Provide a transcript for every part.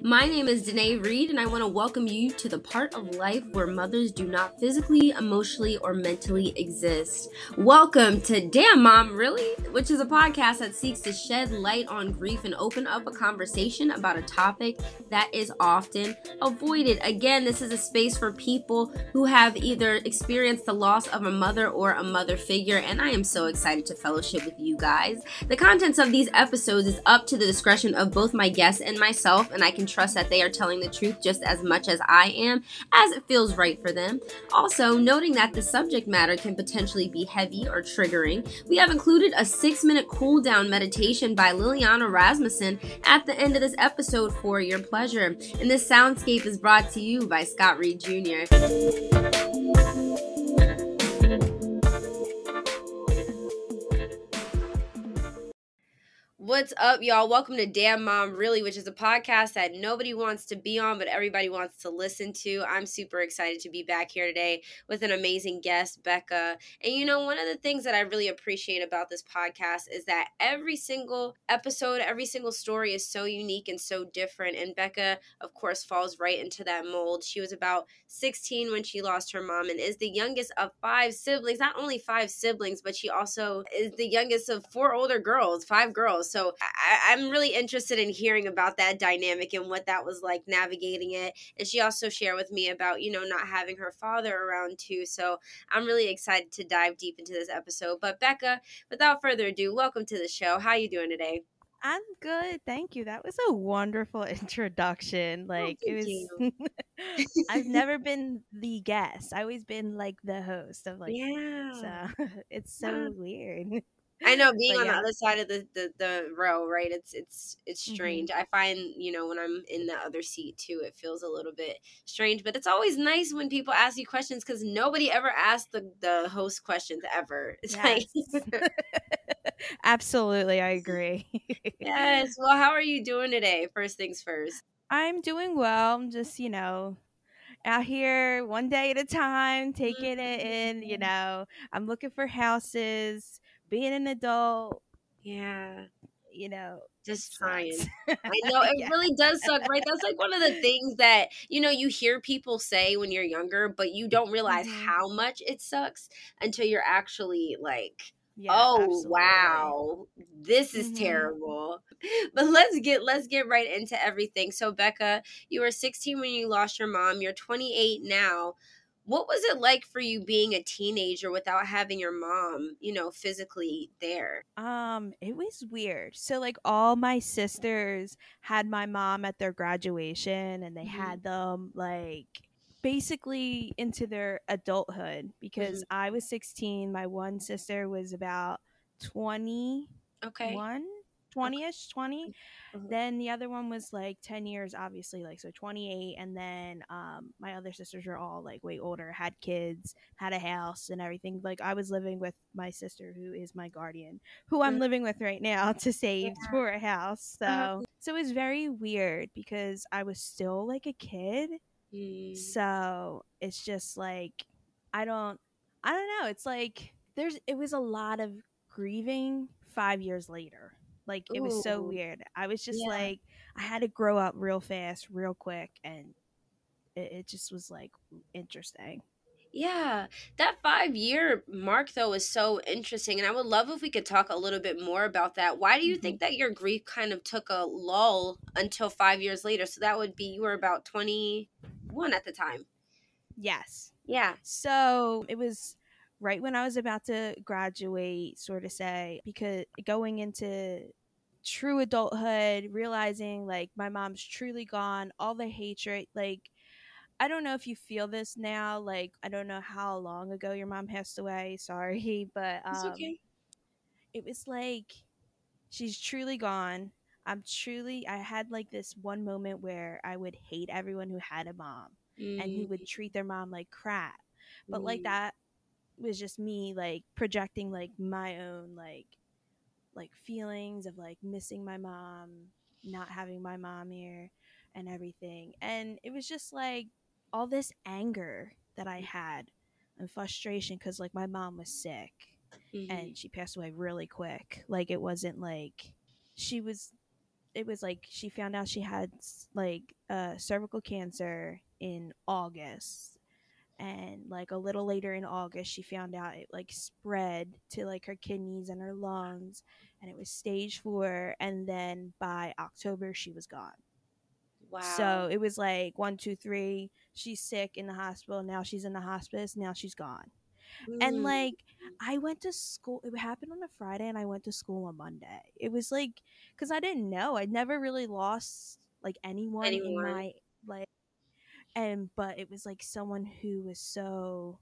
My name is Danae Reed, and I want to welcome you to the part of life where mothers do not physically, emotionally, or mentally exist. Welcome to Damn, Mom, Really?, which is a podcast that seeks to shed light on grief and open up a conversation about a topic that is often avoided. Again, this is a space for people who have either experienced the loss of a mother or a mother figure, and I am so excited to fellowship with you guys. The contents of these episodes is up to the discretion of both my guests and myself, and I can trust that they are telling the truth just as much as I am, as it feels right for them. Also, noting that the subject matter can potentially be heavy or triggering, we have included a 6-minute cool down meditation by Liliana Rasmussen at the end of this episode for your pleasure. And this soundscape is brought to you by Scott Reed Jr. What's up, y'all? Welcome to Damn Mom Really, which is a podcast that nobody wants to be on, but everybody wants to listen to. I'm super excited to be back here today with an amazing guest, Becka. And you know, one of the things that I really appreciate about this podcast is that every single episode, every single story is so unique and so different. And Becka, of course, falls right into that mold. She was about 16 when she lost her mom and is the youngest of 5 siblings. Not only 5 siblings, but she also is the youngest of 4 older girls, 5 girls. So I'm really interested in hearing about that dynamic and what that was like navigating it. And she also shared with me about, you know, not having her father around too. So I'm really excited to dive deep into this episode. But Becka, without further ado, welcome to the show. How are you doing today? I'm good. Thank you. That was a wonderful introduction. Like, oh, it was, I've never been the guest. I've always been like the host of like, yeah. So it's so weird. I know, being on the other side of the row, right? It's strange. Mm-hmm. I find, you know, when I'm in the other seat too, it feels a little bit strange, but it's always nice when people ask you questions because nobody ever asks the host questions ever. It's like absolutely, I agree. Yes. Well, how are you doing today? First things first. I'm doing well. I'm just, you know, out here one day at a time, taking it in, you know. I'm looking for houses. Being an adult, yeah, you know, just trying. I know, it really does suck, right? That's like one of the things that, you know, you hear people say when you're younger, but you don't realize how much it sucks until you're actually like, wow, this is terrible. But let's get right into everything. So Becka, you were 16 when you lost your mom. You're 28 now. What was it like for you being a teenager without having your mom, you know, physically there? It was weird. So like all my sisters had my mom at their graduation and they had them like basically into their adulthood because I was 16. My one sister was about 20. Okay. 20. Then the other one was like 10 years, obviously, like, so 28. And then my other sisters were all like way older, had kids, had a house and everything. Like I was living with my sister who is my guardian, who I'm living with right now to save for a house. So it was very weird because I was still like a kid. So it's just like, I don't know. It's like it was a lot of grieving 5 years later. Like, it was so weird. I was just like, I had to grow up real fast, real quick. And it just was like interesting. Yeah. That 5-year mark, though, is so interesting. And I would love if we could talk a little bit more about that. Why do you think that your grief kind of took a lull until 5 years later? So that would be, you were about 21 at the time. Yes. Yeah. So it was right when I was about to graduate, sort of say, because going into true adulthood, realizing like my mom's truly gone, all the hatred, like, I don't know if you feel this now, like, I don't know how long ago your mom passed away, sorry, but it's okay. It was like, she's truly gone. I had like this one moment where I would hate everyone who had a mom and who would treat their mom like crap, but like that was just me like projecting like my own like feelings of like missing my mom, not having my mom here and everything. And it was just like all this anger that I had and frustration because like my mom was sick and she passed away really quick. Like it wasn't like she was it was like she found out she had like cervical cancer in August, and like a little later in August she found out it like spread to like her kidneys and her lungs, and it was stage 4, and then by October she was gone. Wow. So it was like 1, 2, 3, she's sick in the hospital, now she's in the hospice, now she's gone. Mm. And like I went to school, it happened on a Friday and I went to school on Monday. It was like, because I didn't know, I'd never really lost like anyone in my life, and but it was like someone who was so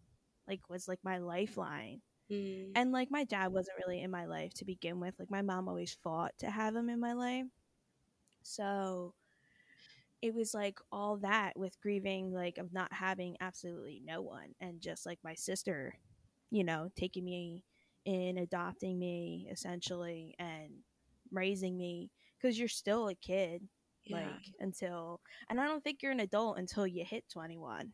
like was like my lifeline. Mm. And like my dad wasn't really in my life to begin with, like my mom always fought to have him in my life, so it was like all that with grieving, like of not having absolutely no one, and just like my sister, you know, taking me in, adopting me essentially, and raising me, because you're still a kid. Yeah. Like until, and I don't think you're an adult until you hit 21.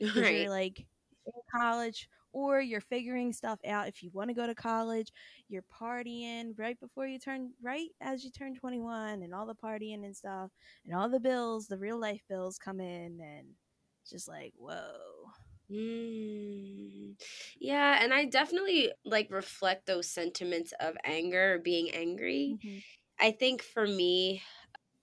Right. You're like in college, or you're figuring stuff out if you want to go to college, you're partying right as you turn 21, and all the partying and stuff, and all the bills, the real life bills come in, and it's just like, whoa. Mm. Yeah, and I definitely like reflect those sentiments of anger or being angry. Mm-hmm. I think for me,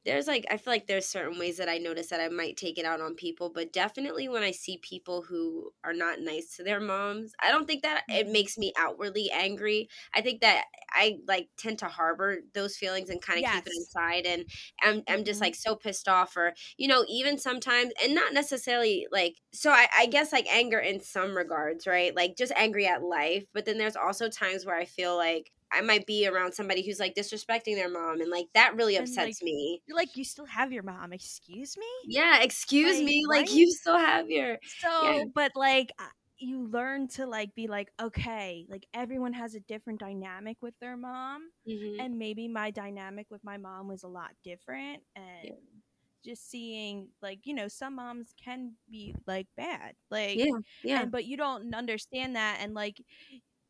there's like, I feel like there's certain ways that I notice that I might take it out on people, but definitely when I see people who are not nice to their moms, I don't think that it makes me outwardly angry. I think that I like tend to harbor those feelings and kind of keep it inside, and I'm just like so pissed off, or, you know, even sometimes, and not necessarily like, so I guess like anger in some regards, right? Like just angry at life. But then there's also times where I feel like I might be around somebody who's like disrespecting their mom, and like that really upsets me. You're like, you still have your mom. Excuse me? Yeah, excuse me. Like you still have your. But like you learn to like be like, okay, like everyone has a different dynamic with their mom, mm-hmm. and maybe my dynamic with my mom was a lot different, and just seeing like, you know, some moms can be like bad, like and, but you don't understand that, and like.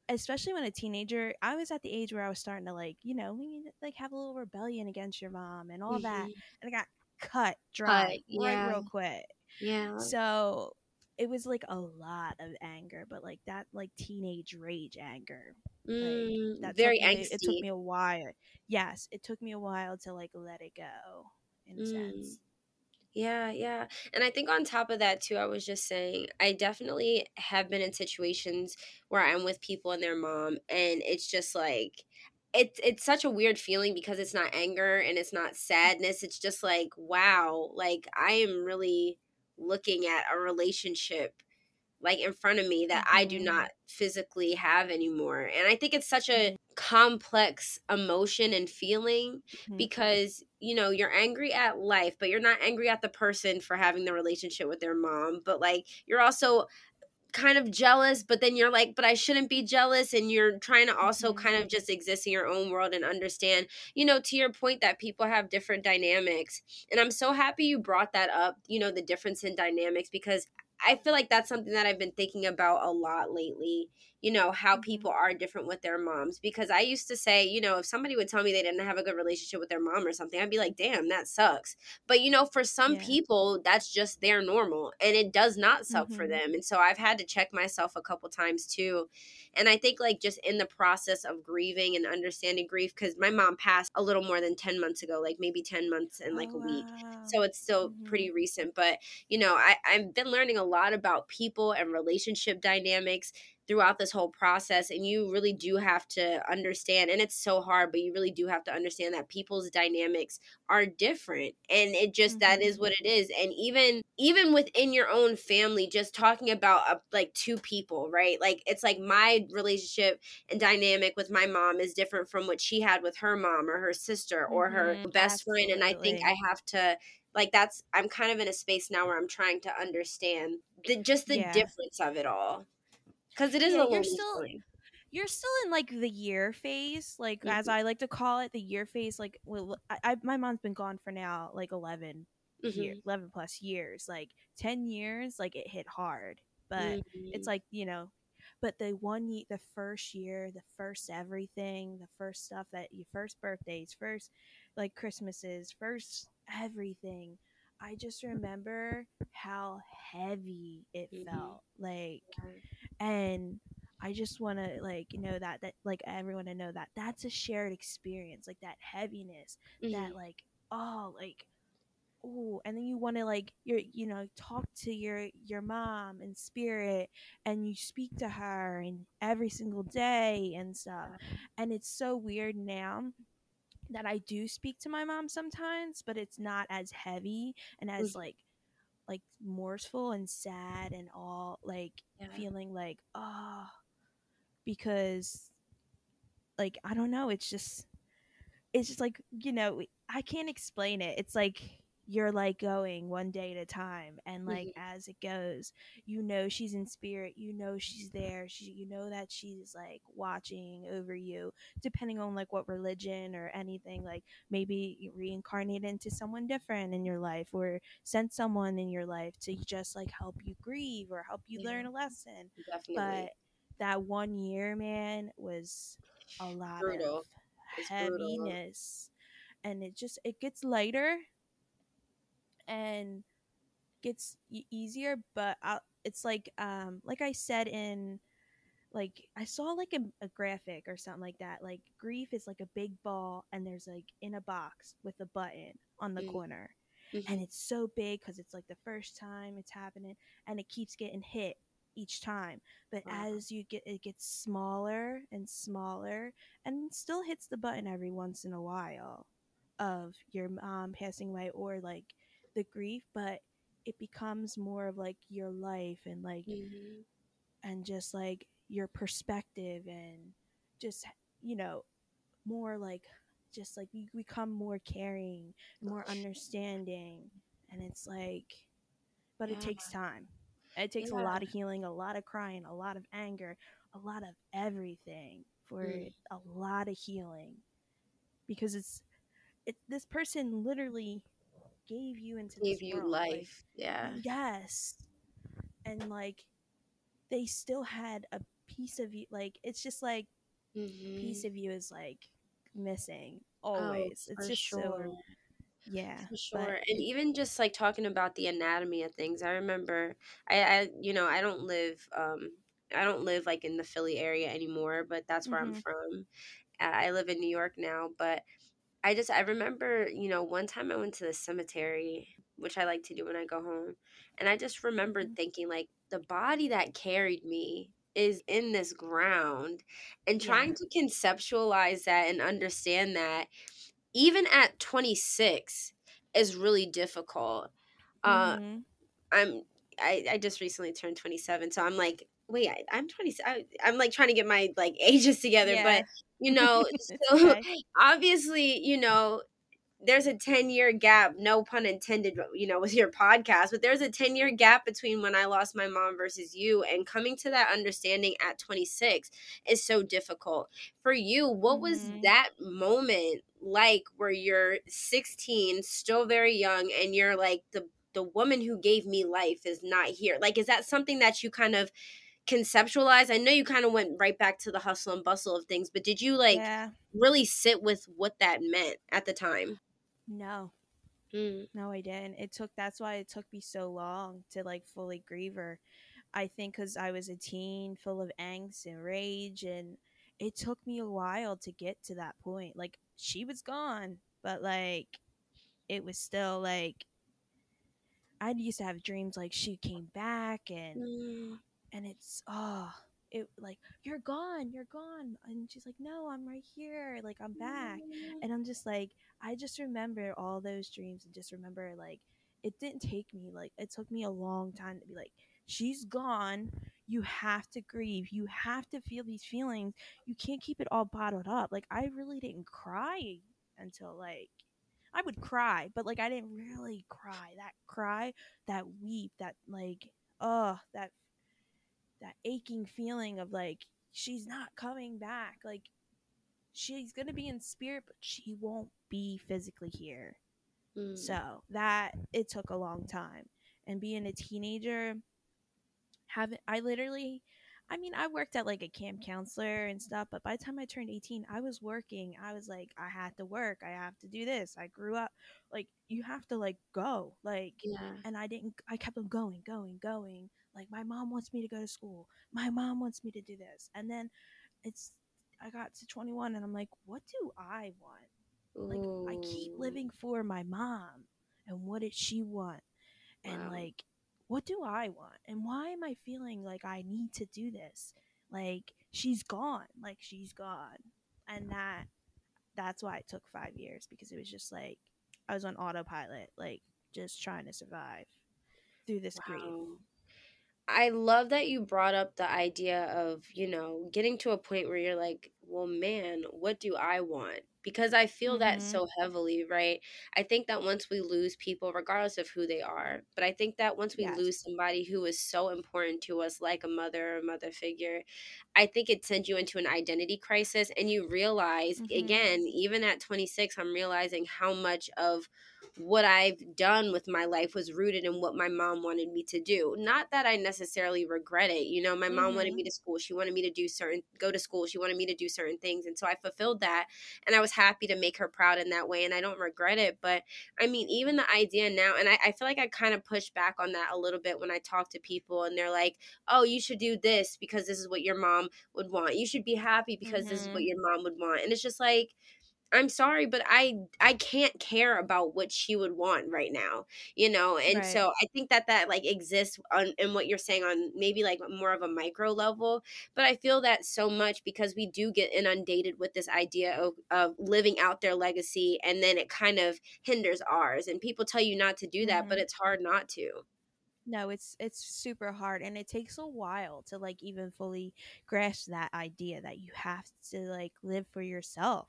Especially when a teenager, I was at the age where I was starting to like, you know, we like have a little rebellion against your mom and all mm-hmm. that, and I got cut dry real quick. Yeah. So it was like a lot of anger, but like that, like teenage rage anger. Mm, like, very angsty. It took me a while. Yes, it took me a while to like let it go in a sense. Yeah, yeah. And I think on top of that, too, I was just saying, I definitely have been in situations where I'm with people and their mom, and it's just like, it's such a weird feeling, because it's not anger and it's not sadness. It's just like, wow, like I am really looking at a relationship like in front of me that I do not physically have anymore. And I think it's such a complex emotion and feeling, because, you know, you're angry at life, but you're not angry at the person for having the relationship with their mom. But like, you're also kind of jealous, but then you're like, but I shouldn't be jealous. And you're trying to also kind of just exist in your own world and understand, you know, to your point that people have different dynamics. And I'm so happy you brought that up, you know, the difference in dynamics, because I feel like that's something that I've been thinking about a lot lately, you know, how people are different with their moms. Because I used to say, you know, if somebody would tell me they didn't have a good relationship with their mom or something, I'd be like, damn, that sucks. But, you know, for some people, that's just their normal, and it does not suck for them. And so I've had to check myself a couple times too. And I think like just in the process of grieving and understanding grief, because my mom passed a little more than 10 months ago, like maybe 10 months and like a week. So it's still pretty recent. But, you know, I've been learning a lot about people and relationship dynamics throughout this whole process, and you really do have to understand, and it's so hard, but you really do have to understand that people's dynamics are different, and it just that is what it is. And even within your own family, just talking about like two people, right? Like it's like my relationship and dynamic with my mom is different from what she had with her mom or her sister or her best friend, and I think I have to. Like I'm kind of in a space now where I'm trying to understand the difference of it all, because it is a little silly. You're still in like the year phase, like as I like to call it, the year phase. Like, well, my mom's been gone for now like 11 plus years, like 10 years. Like it hit hard, but it's like, you know, but the first year, the first everything, the first stuff, that your first birthdays, first like Christmases, first everything, I just remember how heavy it felt, like, and I just want to, like, you know, that like everyone to know that that's a shared experience, like that heaviness, that like, oh, like, oh, and then you want to, like, you're, you know, talk to your mom in spirit, and you speak to her and every single day and stuff. And it's so weird now that I do speak to my mom sometimes, but it's not as heavy and as like morseful and sad and all, like feeling like, oh, because, like, I don't know, it's just like, you know, I can't explain it. It's like you're like going one day at a time, and like as it goes, you know, she's in spirit, you know, she's there, you know that she's like watching over you, depending on like what religion or anything, like maybe you reincarnate into someone different in your life, or send someone in your life to just like help you grieve or help you learn a lesson. Definitely. But that 1 year, man, was a lot of heaviness, and it gets lighter and gets easier, but it's like I said in, like, I saw like a graphic or something like that, like grief is like a big ball, and there's like in a box with a button on the corner, and it's so big because it's like the first time it's happening, and it keeps getting hit each time, but as you get, it gets smaller and smaller, and still hits the button every once in a while of your mom passing away or like the grief, but it becomes more of like your life and like and just like your perspective, and just, you know, more like just like you become more caring and more understanding, and it's like, but it takes time. It takes a lot of healing, a lot of crying, a lot of anger, a lot of everything for a lot of healing, because it this person literally gave you into this world. Life. Like, yes, and like they still had a piece of you. Like, it's just like piece of you is like missing always. It's just so for sure. But, and even just like talking about the anatomy of things, I remember I you know, I don't live like in the Philly area anymore, but that's where I'm from. I live in New York now, but I remember, you know, one time I went to the cemetery, which I like to do when I go home, and I just remembered thinking, like, the body that carried me is in this ground, and trying to conceptualize that and understand that, even at 26, is really difficult. I just recently turned 27, so I'm like, wait, I'm 27. I'm like trying to get my like ages together, but you know, so obviously, you know, there's a 10-year gap, no pun intended, you know, with your podcast, but there's a 10-year gap between when I lost my mom versus you, and coming to that understanding at 26 is so difficult. For you, what was that moment like where you're 16, still very young, and you're like, the woman who gave me life is not here? Like, is that something that you kind of conceptualize? I know you kind of went right back to the hustle and bustle of things, but did you like really sit with what that meant at the time? No, I didn't. That's why it took me so long to like fully grieve her. I think because I was a teen full of angst and rage, and it took me a while to get to that point. Like, she was gone, but like it was still like, I used to have dreams like she came back, and it's like, you're gone, and she's like, no, I'm right here, like, I'm back. And I'm just like, I just remember all those dreams, and just remember like it took me a long time to be like, she's gone. You have to grieve, you have to feel these feelings, you can't keep it all bottled up. Like, I really didn't cry until like, I would cry, but like I didn't really cry, that weep, that like, that aching feeling of like, she's not coming back, like she's gonna be in spirit, but she won't be physically here. So that it took a long time, and being a teenager, I literally I mean, I worked at like a camp counselor and stuff, but by the time I turned 18, I was working. I was like, I had to work. I have to do this. I grew up. Like, you have to like go. Like, yeah. And I kept on going. Like, my mom wants me to go to school. My mom wants me to do this. And then I got to 21 and I'm like, what do I want? Like, ooh. I keep living for my mom and what did she want? And wow. Like, what do I want? And why am I feeling like I need to do this? Like, she's gone. Like, she's gone. And that's why it took 5 years, because it was just like I was on autopilot, like just trying to survive through this wow. grief. I love that you brought up the idea of, you know, getting to a point where you're like, well, man, what do I want? Because I feel mm-hmm. that so heavily, right? I think that once we lose people, regardless of who they are, but I think that once we yes. lose somebody who is so important to us, like a mother or a mother figure, I think it sends you into an identity crisis. And you realize, mm-hmm. again, even at 26, I'm realizing how much of what I've done with my life was rooted in what my mom wanted me to do. Not that I necessarily regret it. You know, my mom mm-hmm. wanted me to school. She wanted me to go to school. She wanted me to do certain things. And so I fulfilled that. And I was happy to make her proud in that way. And I don't regret it. But I mean, even the idea now, and I feel like I kind of push back on that a little bit when I talk to people and they're like, oh, you should do this because this is what your mom would want. You should be happy because mm-hmm. this is what your mom would want. And it's just like, I'm sorry, but I can't care about what she would want right now, you know? And right. so I think that like exists in what you're saying on maybe like more of a micro level, but I feel that so much because we do get inundated with this idea of living out their legacy, and then it kind of hinders ours, and people tell you not to do that, mm-hmm. but it's hard not to. No, it's super hard, and it takes a while to like even fully grasp that idea that you have to like live for yourself.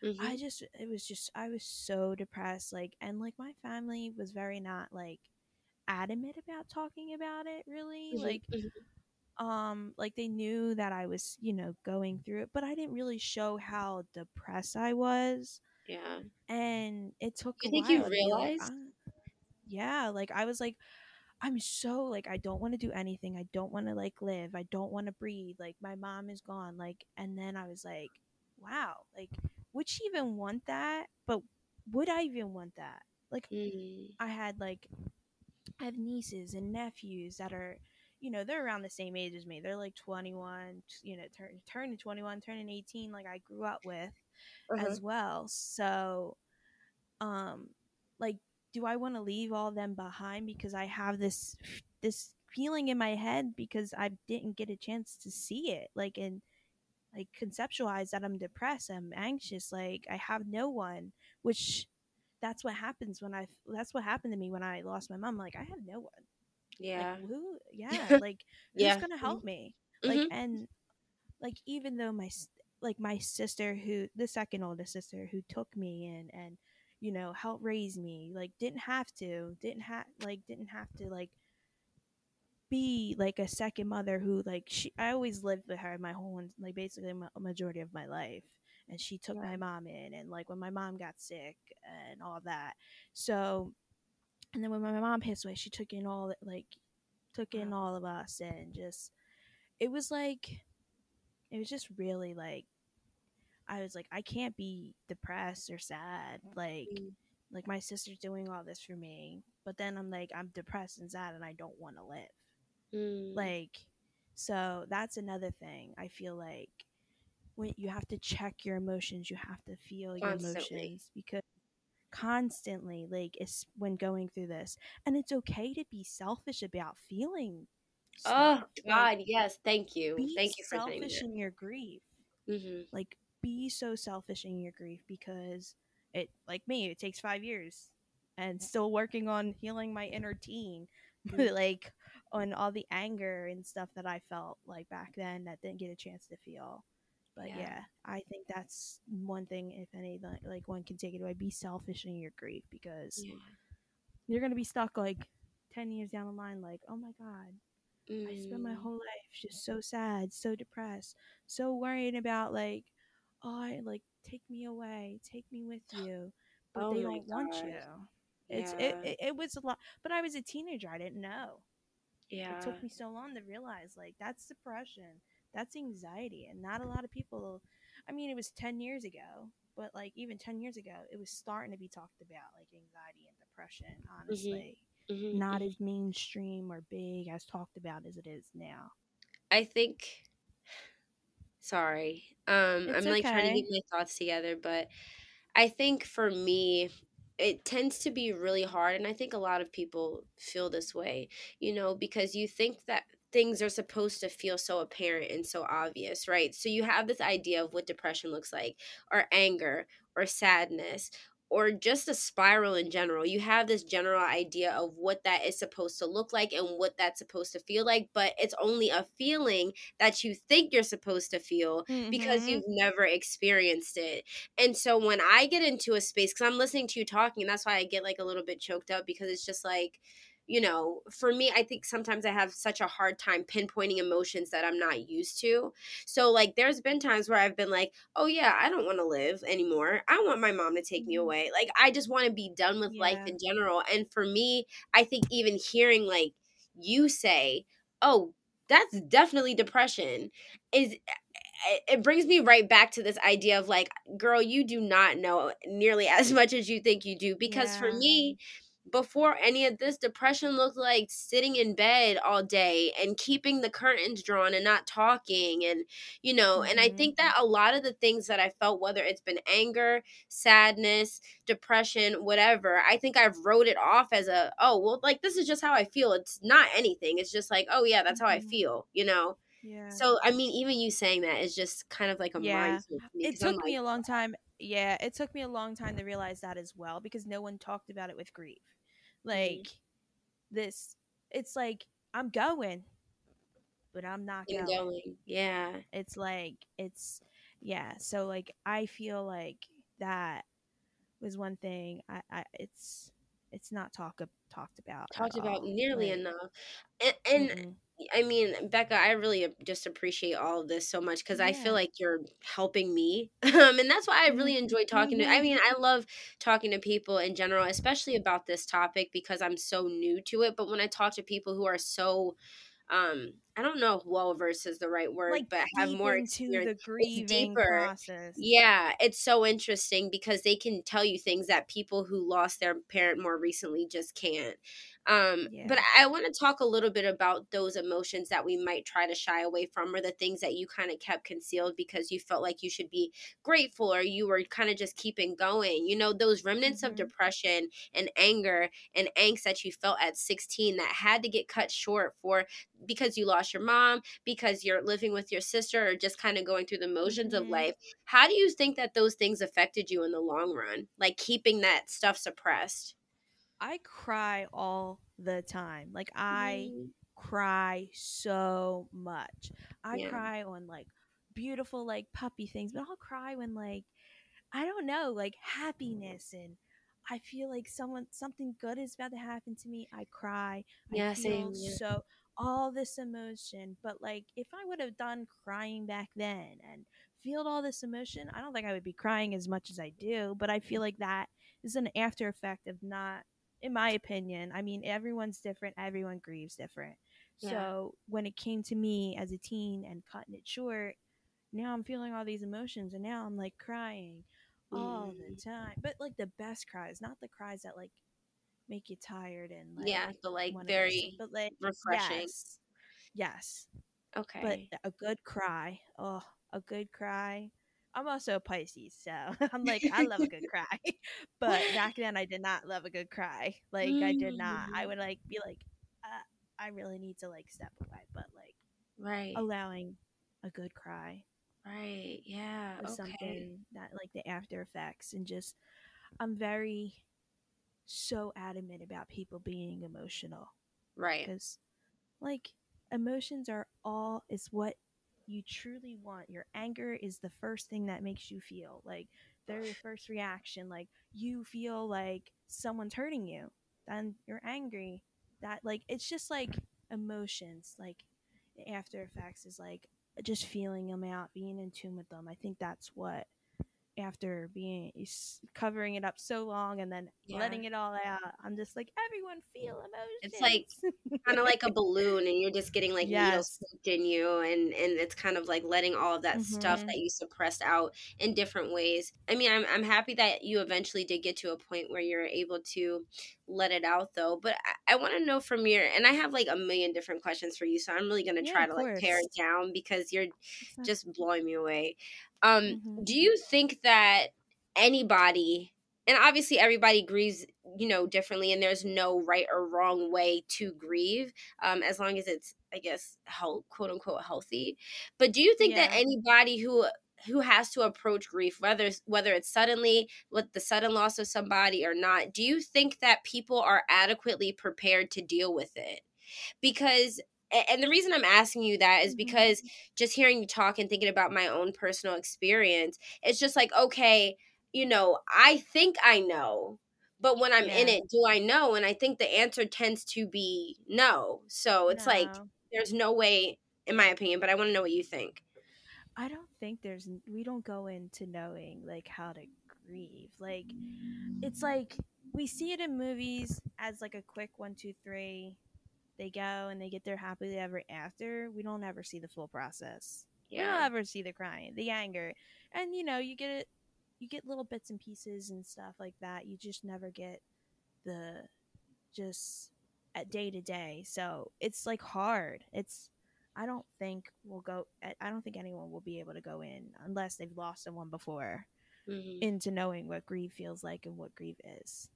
Mm-hmm. I was so depressed, like, and like my family was very not like adamant about talking about it really, mm-hmm. like mm-hmm. Like they knew that I was, you know, going through it, but I didn't really show how depressed I was. Yeah. And it took a while. You realized? Like, yeah, like I was like, I'm so like, I don't want to do anything. I don't want to like live. I don't want to breathe. Like, my mom is gone. Like, and then I was like, wow, like, would she even want that? But would I even want that? Like, mm-hmm. I have nieces and nephews that are, you know, they're around the same age as me. They're like 21, you know, turning 21, turning 18, like I grew up with uh-huh. as well. So, like, do I want to leave all them behind because I have this feeling in my head because I didn't get a chance to see it, like, in like conceptualize that I'm depressed, I'm anxious, like I have no one, which that's what happened to me when I lost my mom. Like, I have no one. Yeah. Like, who? Yeah. Like, yeah. who's gonna help me? Mm-hmm. Like, and like, even though my sister, who the second oldest sister who took me in and, you know, helped raise me, like didn't have to be like a second mother who like I always lived with her my whole, like basically majority of my life, and she took yeah. my mom in, and like when my mom got sick and all that, so, and then when my mom passed away, she took in all of us, and just it was just really like, I was like, I can't be depressed or sad, like my sister's doing all this for me, but then I'm like, I'm depressed and sad and I don't want to live. Like, so that's another thing. I feel like when you have to check your emotions, you have to feel your emotions, because constantly, like, it's when going through this, and it's okay to be selfish about feeling. Stuff. Oh God, like, yes, thank you, thank you for saying that. Be selfish in your grief. Mm-hmm. Like, be so selfish in your grief, because it, like me, it takes 5 years, and still working on healing my inner teen. Like, on all the anger and stuff that I felt like back then that didn't get a chance to feel. But yeah, I think that's one thing, if any, like one can take it away, be selfish in your grief, because you're going to be stuck like 10 years down the line, like, oh my God, I spent my whole life just so sad, so depressed, so worried about like, oh, like, take me away, take me with you, but they don't want you. It's it was a lot, but I was a teenager, I didn't know. Yeah. It took me so long to realize, like, that's depression. That's anxiety. And not a lot of people, I mean, it was 10 years ago, but, like, even 10 years ago, it was starting to be talked about, like, anxiety and depression, honestly. Mm-hmm. Mm-hmm. Not as mainstream or big as talked about as it is now. I think, sorry, I'm, like, okay, trying to get my thoughts together, but I think for me, it tends to be really hard, and I think a lot of people feel this way, you know, because you think that things are supposed to feel so apparent and so obvious, right? So you have this idea of what depression looks like, or anger, or sadness, or just a spiral in general. You have this general idea of what that is supposed to look like and what that's supposed to feel like, but it's only a feeling that you think you're supposed to feel, mm-hmm, because you've never experienced it. And so when I get into a space, because I'm listening to you talking, and that's why I get, like, a little bit choked up, because it's just like, you know, for me, I think sometimes I have such a hard time pinpointing emotions that I'm not used to. So, like, there's been times where I've been like, oh, yeah, I don't want to live anymore. I want my mom to take me away. Like, I just want to be done with life in general. And for me, I think even hearing, like, you say, oh, that's definitely depression, is – it brings me right back to this idea of, like, girl, you do not know nearly as much as you think you do. Because for me – before any of this, depression looked like sitting in bed all day and keeping the curtains drawn and not talking, and, you know, mm-hmm, and I think that a lot of the things that I felt, whether it's been anger, sadness, depression, whatever, I think I've wrote it off as a, oh, well, like, this is just how I feel. It's not anything. It's just like, oh, yeah, that's how I feel, you know? Yeah. So, I mean, even you saying that is just kind of like a mindset. It took me a long time. Yeah, it took me a long time to realize that as well, because no one talked about it with grief. Like, this, it's like, I'm going, but I'm not going. Yeah. It's like, it's, yeah. So, like, I feel like that was one thing. It's not talked about nearly, like, enough. And mm-hmm, I mean, Becka, I really just appreciate all of this so much, because I feel like you're helping me. And that's why I really enjoy talking to – I mean, I love talking to people in general, especially about this topic, because I'm so new to it. But when I talk to people who are so I don't know if well-versed is the right word, like, but have more experience. It's deeper. Process. Yeah, it's so interesting, because they can tell you things that people who lost their parent more recently just can't. But I want to talk a little bit about those emotions that we might try to shy away from, or the things that you kind of kept concealed because you felt like you should be grateful, or you were kind of just keeping going. You know, those remnants of depression and anger and angst that you felt at 16 that had to get cut short because you lost your mom, because you're living with your sister, or just kind of going through the emotions of life. How do you think that those things affected you in the long run? Like, keeping that stuff suppressed? I cry all the time. Like, I cry so much. I cry on, like, beautiful, like, puppy things, but I'll cry when, like, I don't know, like, happiness, and I feel like something good is about to happen to me. I cry. Yeah, I feel so all this emotion. But, like, if I would have done crying back then and feel all this emotion, I don't think I would be crying as much as I do. But I feel like that is an after effect of not, in my opinion, I mean, everyone's different. Everyone grieves different. Yeah. So when it came to me as a teen and cutting it short, now I'm feeling all these emotions, and now I'm, like, crying all the time. But, like, the best cries, not the cries that, like, make you tired and, like, but, like, very but, like, refreshing. Yes. Okay. But a good cry. Oh, a good cry. I'm also a Pisces, so I'm like, I love a good cry. But back then, I did not love a good cry. Like, I did not. I would, like, be like, I really need to, like, step away. But, like, allowing a good cry. Right, yeah, okay. Something that, like, the after effects, and just, I'm very so adamant about people being emotional. Right. Because, like, emotions are all, is what you truly want. Your anger is the first thing that makes you feel, like, their first reaction, like, you feel like someone's hurting you, then you're angry. That, like, it's just, like, emotions, like, the after effects is, like, just feeling them out, being in tune with them. I think that's what, after being covering it up so long and then letting it all out, I'm just like, everyone feel emotions. It's like kind of like a balloon, and you're just getting like needles in you, and it's kind of like letting all of that stuff that you suppressed out in different ways. I mean, I'm happy that you eventually did get to a point where you're able to let it out, though. But I want to know from your, and I have like a million different questions for you, so I'm really gonna try to like pare it down because you're just blowing me away. Do you think that anybody, and obviously everybody grieves, you know, differently, and there's no right or wrong way to grieve, as long as it's, I guess, quote unquote healthy. But do you think that anybody who has to approach grief, whether it's suddenly with the sudden loss of somebody or not, do you think that people are adequately prepared to deal with it? Because, and the reason I'm asking you that is because just hearing you talk and thinking about my own personal experience, it's just like, okay, you know, I think I know, but when I'm in it, do I know? And I think the answer tends to be no. So it's like, there's no way, in my opinion, but I want to know what you think. I don't think we don't go into knowing like how to grieve. Like, it's like, we see it in movies as like a quick 1, 2, 3, they go and they get their happily ever after. We don't ever see the full process. Yeah. We don't ever see the crying, the anger. And, you know, you get little bits and pieces and stuff like that. You just never get the just at day to day. So it's like hard. I don't think anyone will be able to go in unless they've lost someone before into knowing what grief feels like and what grief is.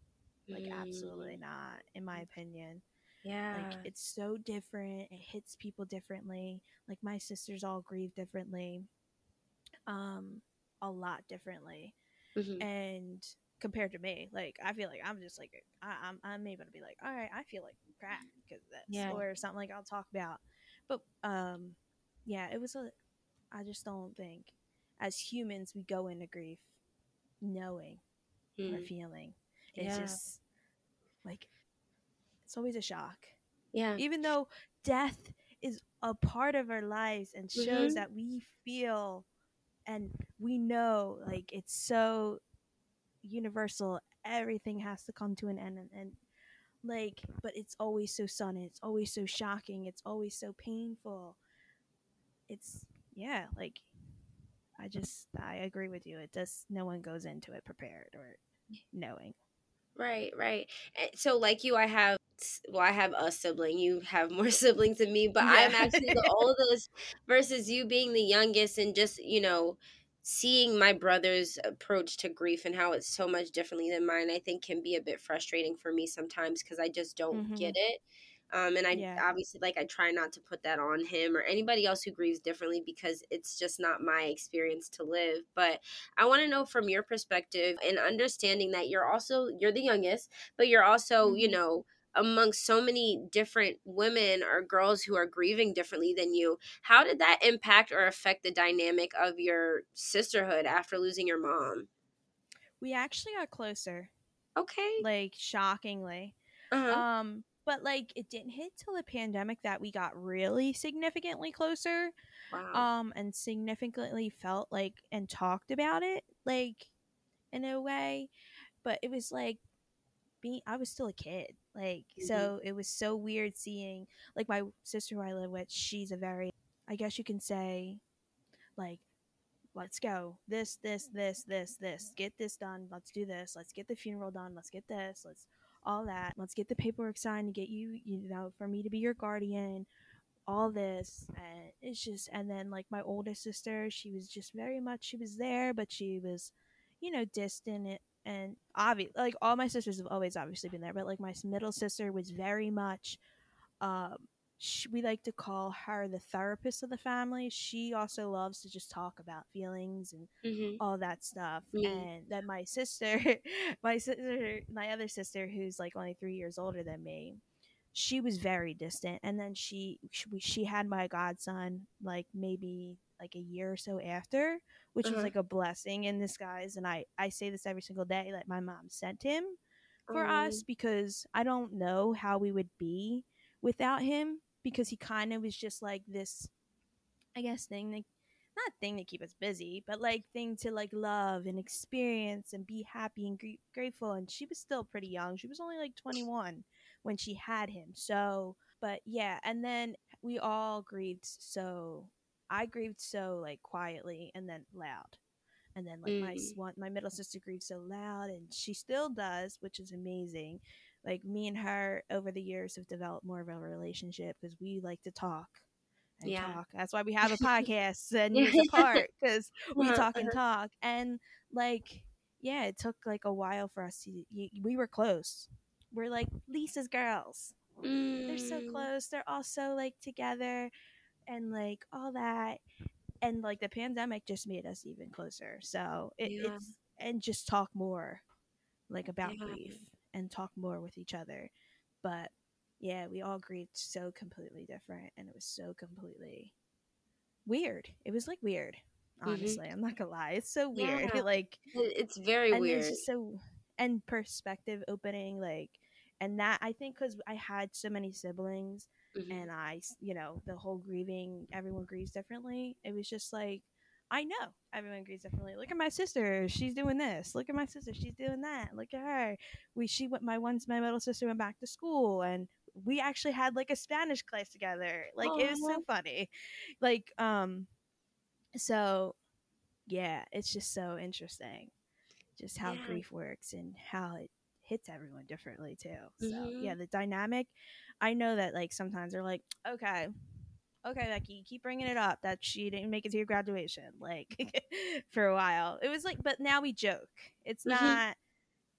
Like, absolutely not, in my opinion. Yeah. Like, it's so different. It hits people differently. Like, my sisters all grieve differently. A lot differently. And compared to me, like, I feel like I'm just like, I'm able to be like, all right, I feel like crap because of this or something, like I'll talk about. But I just don't think as humans we go into grief knowing or feeling. It's just like, it's always a shock. Yeah. Even though death is a part of our lives and shows that we feel and we know, like, it's so universal. Everything has to come to an end. And like, but it's always so sudden. It's always so shocking. It's always so painful. It's, yeah, like, I agree with you. It just, no one goes into it prepared or knowing. Right. So, like you, I have a sibling. You have more siblings than me, but I'm actually the oldest versus you being the youngest, and just, you know, seeing my brother's approach to grief and how it's so much differently than mine, I think can be a bit frustrating for me sometimes because I just don't get it. And I obviously, like, I try not to put that on him or anybody else who grieves differently because it's just not my experience to live. But I want to know from your perspective, and understanding that you're the youngest, but you're also, you know, amongst so many different women or girls who are grieving differently than you, how did that impact or affect the dynamic of your sisterhood after losing your mom? We actually got closer. Okay. Like, shockingly. But, like, it didn't hit till the pandemic that we got really significantly closer. Wow. And significantly felt, like, and talked about it, like, in a way. But it was, like, I was still a kid. Like, so it was so weird seeing, like, my sister who I live with, she's a very, I guess you can say, like, let's go. This. Get this done. Let's do this. Let's get the funeral done. Let's get this. Let's all that. Let's get the paperwork signed to get you, you know, for me to be your guardian, all this. And it's just, and then, like, my oldest sister, she was there, but she was, you know, distant. And obviously, like, all my sisters have always obviously been there, but, like, my middle sister was very much, we like to call her the therapist of the family. She also loves to just talk about feelings and all that stuff. And then my other sister, who's like only 3 years older than me, she was very distant. And then she had my godson, like, maybe like a year or so after, which was like a blessing in disguise. And I say this every single day, like, my mom sent him for us, because I don't know how we would be without him, because he kind of was just like this, I guess, thing to keep us busy, but like thing to like love and experience and be happy and grateful. And she was still pretty young. She was only like 21 when she had him. So But yeah, and then we all grieved. So I grieved so like quietly and then loud. And then like my middle sister grieved so loud, and she still does, which is amazing. Like me and her over the years have developed more of a relationship because we like to talk and talk. That's why we have a podcast and years apart, because we talk and talk. And like, yeah, it took like a while for us to, we were close. We're like Lisa's girls. They're so close. They're all so like together and like all that. And like the pandemic just made us even closer. So it's, and just talk more like about grief and talk more with each other. But yeah, we all grieved so completely different, and it was so completely weird. It was like weird, honestly. I'm not gonna lie, it's so weird. Like it's very weird. Just so, and perspective opening, like, and that I think because I had so many siblings. And I, you know, the whole grieving, everyone grieves differently. It was just like, I know everyone grieves differently. Look at my sister, she's doing this. Look at my sister, she's doing that. Look at her. My middle sister went back to school, and we actually had like a Spanish class together. Like it was so funny. Like, so yeah, it's just so interesting, just how grief works and how it hits everyone differently too. So yeah, the dynamic. I know that like sometimes they're like, okay, Becky, keep bringing it up that she didn't make it to your graduation. Like for a while, it was like, but now we joke. It's not.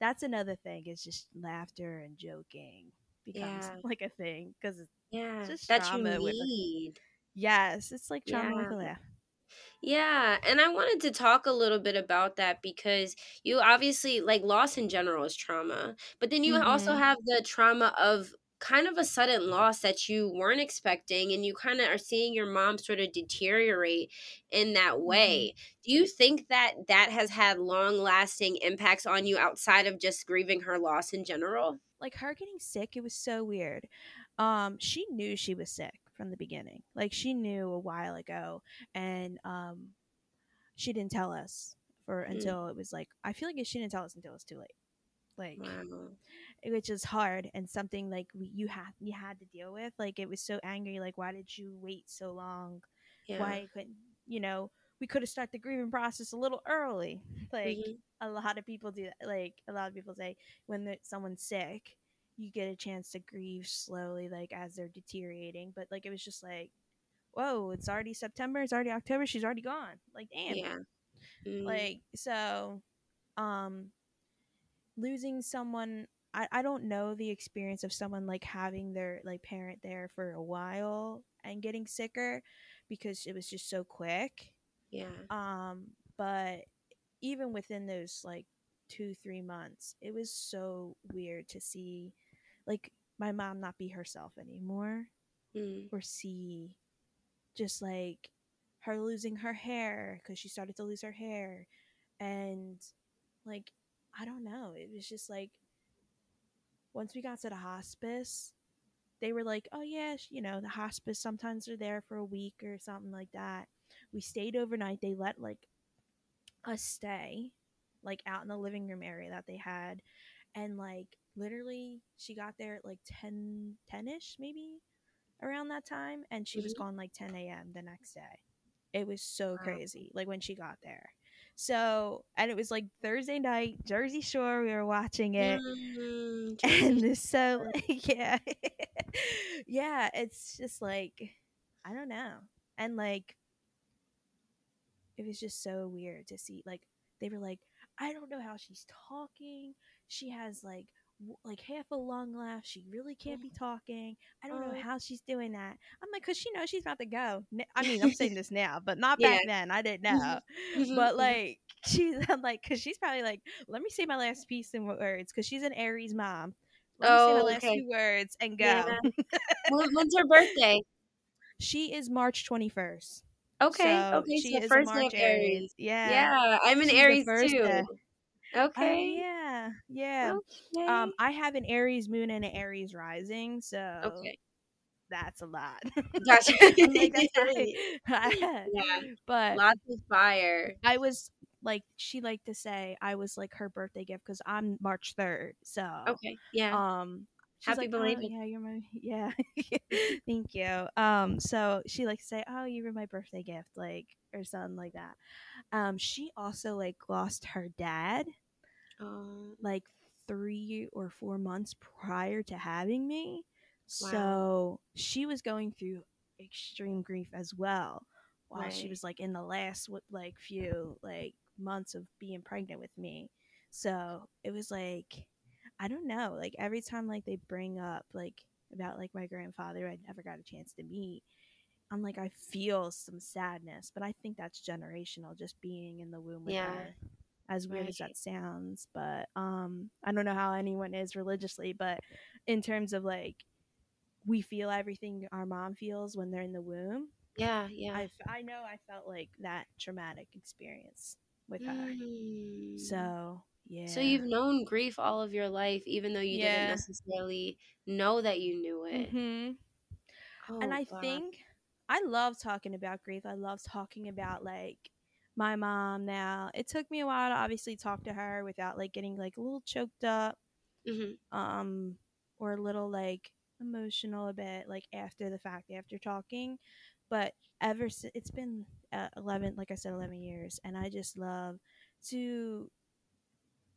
That's another thing. It's just laughter and joking becomes like a thing because it's just that trauma you need. Yes, it's like trauma with a laugh. Yeah, and I wanted to talk a little bit about that because you obviously like loss in general is trauma, but then you also have the trauma of kind of a sudden loss that you weren't expecting, and you kind of are seeing your mom sort of deteriorate in that way. Do you think that has had long-lasting impacts on you outside of just grieving her loss in general? Like her getting sick, it was so weird. She knew she was sick from the beginning. Like she knew a while ago, and she didn't tell us until it was like, I feel like she didn't tell us until it was too late. Like, which is hard, and something like you had to deal with. Like it was so angry. Like, why did you wait so long? Yeah. Why couldn't we could have started the grieving process a little early? Like a lot of people do that. Like a lot of people say when someone's sick, you get a chance to grieve slowly, like as they're deteriorating. But like it was just like, whoa, it's already September. It's already October. She's already gone. Like damn. Yeah. Like so, losing someone, I don't know the experience of someone like having their like parent there for a while and getting sicker, because it was just so quick. But even within those like 2-3 months, it was so weird to see like my mom not be herself anymore, or see just like her losing her hair, because she started to lose her hair, and like I don't know. It was just like, once we got to the hospice, they were like, oh yeah, the hospice, sometimes they're there for a week or something like that. We stayed overnight. They let like us stay like out in the living room area that they had. And like literally she got there at like 10-ish maybe around that time. And she was gone like 10 a.m. the next day. It was so crazy. Like when she got there. So, and it was like Thursday night, Jersey Shore, we were watching it. And so, like, yeah, it's just like, I don't know. And like, it was just so weird to see, like, they were like, I don't know how she's talking. She has like half a lung left. She really can't be talking. I don't know how she's doing that. I'm like, because she knows she's about to go. I mean, I'm saying this now, but not back then. I didn't know. But like, I'm like, because she's probably like, let me say my last piece in words, because she's an Aries mom. Let me say my last few words and go. Yeah. When's her birthday? She is March 21st. Okay. She is first March Aries. Yeah. I'm an Aries too. Okay. Yeah. Okay. I have an Aries moon and an Aries rising, so that's a lot. Gotcha. Like, that's but lots of fire. I was like, she liked to say I was like her birthday gift because I'm March 3rd. So okay, yeah. She's happy belated. Oh, yeah, you're my, yeah. Thank you. So she likes to say, oh, you were my birthday gift, like, or something like that. She also, like, lost her dad, like, 3 or 4 months prior to having me. Wow. So she was going through extreme grief as well while right. she was, like, in the last, like, few, like, months of being pregnant with me. So it was, like... I don't know, like, every time, like, they bring up, like, about, like, my grandfather I never got a chance to meet, I'm like, I feel some sadness, but I think that's generational, just being in the womb with her, as weird as that sounds. But I don't know how anyone is religiously, but in terms of, like, we feel everything our mom feels when they're in the womb. Yeah, yeah. I know I felt, like, that traumatic experience with her. So... Yeah. So you've known grief all of your life, even though you didn't necessarily know that you knew it. Mm-hmm. Oh, and I think I love talking about grief. I love talking about, like, my mom now. It took me a while to obviously talk to her without, like, getting, like, a little choked up, or a little, like, emotional a bit, like, after the fact, after talking. But ever since, it's been 11 years, and I just love to –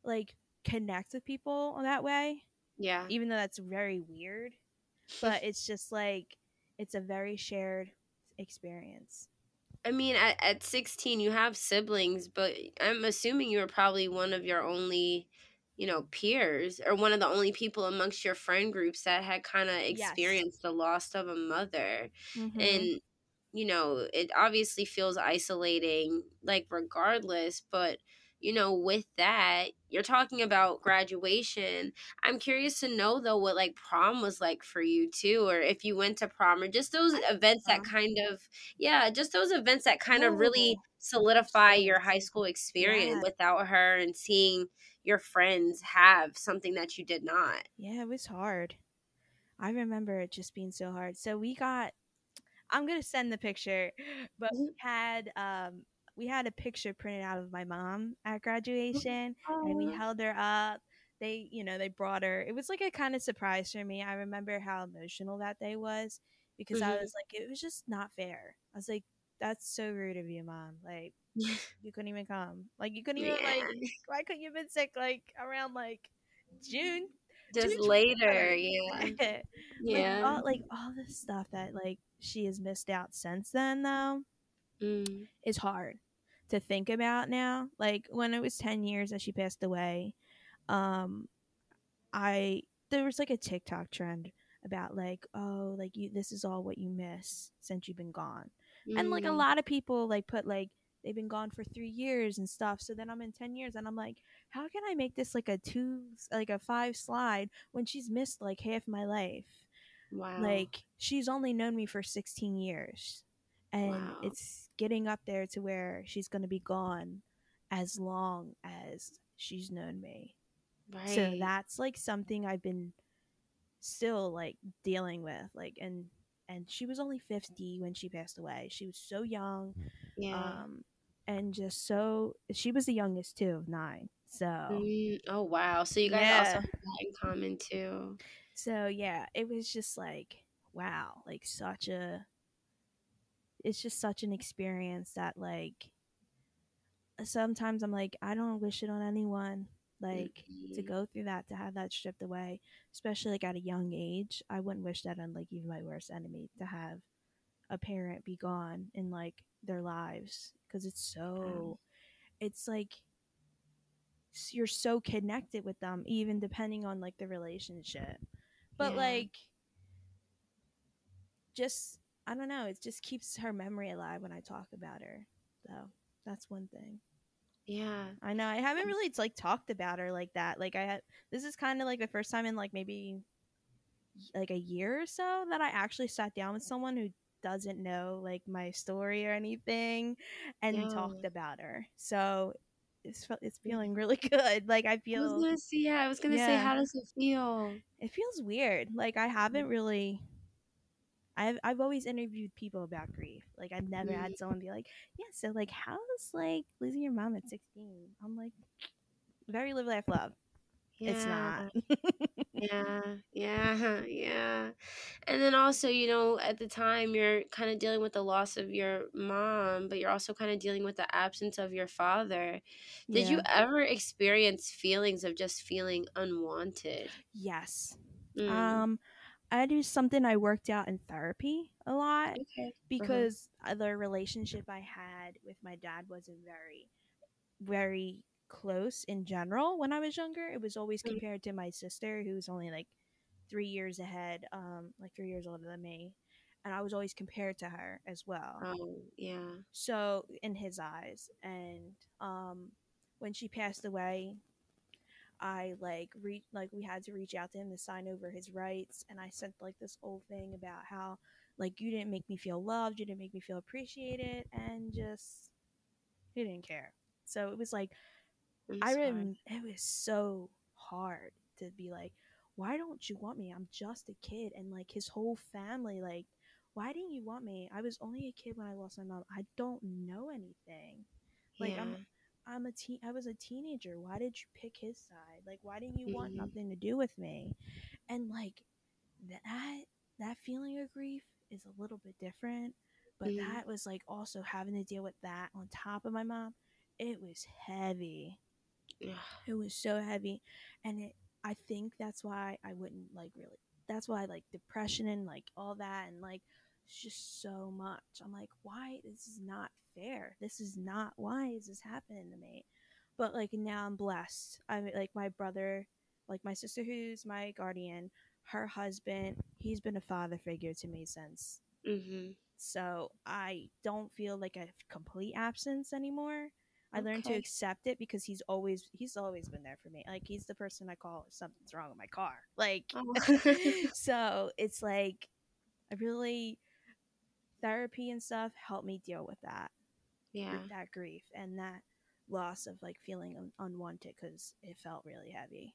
like, connect with people that way. Yeah. Even though that's very weird. But it's just, like, it's a very shared experience. I mean, at 16, you have siblings, but I'm assuming you were probably one of your only, you know, peers, or one of the only people amongst your friend groups that had kind of experienced the loss of a mother. Mm-hmm. And, you know, it obviously feels isolating, like, regardless, but... You know, with that, you're talking about graduation. I'm curious to know, though, what, like, prom was like for you, too, or if you went to prom, or just those events that kind of, just those events that kind of really solidify your high school experience without her, and seeing your friends have something that you did not. Yeah, it was hard. I remember it just being so hard. So we got, I'm going to send the picture, but we had a picture printed out of my mom at graduation, and we held her up. They, you know, they brought her. It was, like, a kind of surprise for me. I remember how emotional that day was, because I was like, it was just not fair. I was like, that's so rude of you, Mom. Like, you couldn't even come. Like, you couldn't even, like, why couldn't you have been sick, like, around, like, June? Just later, yeah. Yeah. All this stuff that, like, she has missed out since then, though, is hard to think about now. Like, when it was 10 years that she passed away, there was, like, a TikTok trend about, like, oh, like, you, this is all what you miss since you've been gone. And, like, a lot of people, like, put, like, they've been gone for 3 years and stuff. So then I'm in 10 years and I'm like, how can I make this, like, a 5 slide when she's missed, like, half my life? Wow. Like, she's only known me for 16 years. And it's getting up there to where she's going to be gone as long as she's known me. Right. So that's, like, something I've been still, like, dealing with. Like, and she was only 50 when she passed away. She was so young. Yeah. And just so – she was the youngest, too, of 9. So oh, wow. So you guys also have that in common, too. So, yeah, it was just, like, wow. Like, such a – it's just such an experience that, like, sometimes I'm like, I don't wish it on anyone, like, to go through that, to have that stripped away, especially, like, at a young age. I wouldn't wish that on, like, even my worst enemy, to have a parent be gone in, like, their lives, because it's so, it's like, you're so connected with them, even depending on, like, the relationship. But like, just, I don't know. It just keeps her memory alive when I talk about her. So that's one thing. Yeah. I know. I haven't really, like, talked about her like that. Like, this is kind of, like, the first time in, like, maybe, like, a year or so that I actually sat down with someone who doesn't know, like, my story or anything, and talked about her. So it's feeling really good. Like, I feel. I was going to say, how does it feel? It feels weird. Like, I haven't really. I've always interviewed people about grief. Like, I've never had someone be like, yeah, so, like, how's, like, losing your mom at 16? I'm like, very live, laugh, love. It's Yeah. not. Yeah. And then also, at the time you're kind of dealing with the loss of your mom, but you're also kind of dealing with the absence of your father. Did you Yeah. ever experience feelings of just feeling unwanted? Yes. Mm, Um, I do something I worked out in therapy a lot okay. Uh-huh. because the relationship I had with my dad wasn't very, very close in general when I was younger. It was always Mm, compared to my sister, who was only like 3 years ahead, like 3 years older than me. And I was always compared to her as well. Oh, yeah. So, in his eyes. And when she passed away, I like we had to reach out to him to sign over his rights, and I sent like this whole thing about how like you didn't make me feel loved, you didn't make me feel appreciated, and just he didn't care. So it was like I'm sorry. It was so hard to be like, why don't you want me? I'm just a kid, and like his whole family, like, why didn't you want me? I was only a kid when I lost my mom. I don't know anything. Like Yeah. I was a teenager. Why did you pick his side? Like, why didn't you want hmm nothing to do with me? And like that that feeling of grief is a little bit different, but mm that was like also having to deal with that on top of my mom. It was heavy. Ugh. It was so heavy, and I think that's why I wouldn't like really. That's why like depression and like all that, and like it's just so much. I'm like, why, this is not fair. This is not, why is this happening to me? But like now I'm blessed. I'm like my brother, like my sister who's my guardian, her husband, he's been a father figure to me since. Mm-hmm. So I don't feel like a complete absence anymore. I learned to Okay. accept it because he's always been there for me. Like he's the person I call if something's wrong with my car. Like Oh. so it's like I really therapy and stuff helped me deal with that yeah. that grief and that loss of like feeling unwanted because it felt really heavy.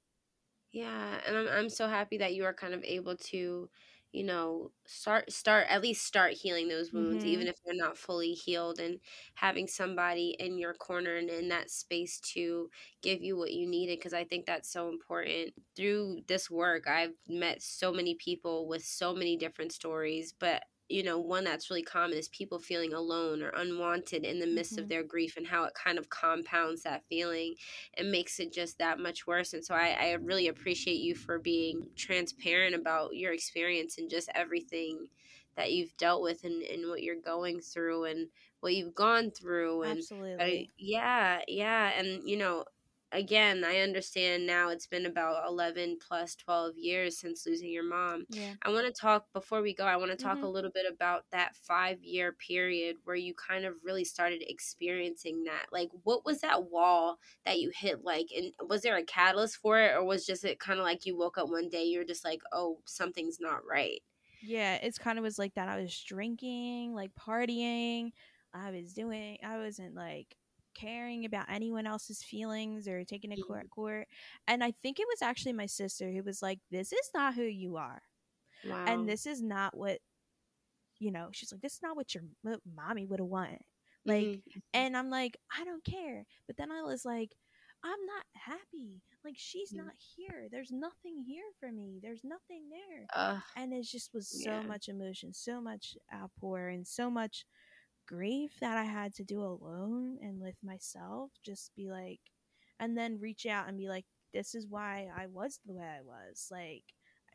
And I'm so happy that you are kind of able to, at least start healing those wounds, even Mhm. if they're not fully healed, and having somebody in your corner and in that space to give you what you needed, because I think that's so important. Through this work, I've met so many people with so many different stories, but one that's really common is people feeling alone or unwanted in the midst of Mhm. their grief, and how it kind of compounds that feeling and makes it just that much worse. And so I really appreciate you for being transparent about your experience and just everything that you've dealt with, and what you're going through and what you've gone through. And Absolutely. And, again, I understand now it's been about 11 plus 12 years since losing your mom. Yeah. I want to talk, before we go, I want to talk a Mhm. little bit about that 5-year period where you kind of really started experiencing that. Like, what was that wall that you hit like? And was there a catalyst for it, or was just it kind of like you woke up one day, you're just like, oh, something's not right? Yeah, it's kind of was like that. I was drinking, like partying. I wasn't like caring about anyone else's feelings or taking it Mhm. court. And I think it was actually my sister who was like, "This is not who you are, and Wow. this is not what she's like, this is not what your mommy would have wanted." Like, hmm and I'm like, I don't care. But then I was like, I'm not happy. Like, she's not here. There's nothing here for me. There's nothing there. Uh, And it just was so yeah. much emotion, so much outpour, and so much grief that I had to do alone and with myself. Just be like, and then reach out and be like, this is why I was the way I was. Like,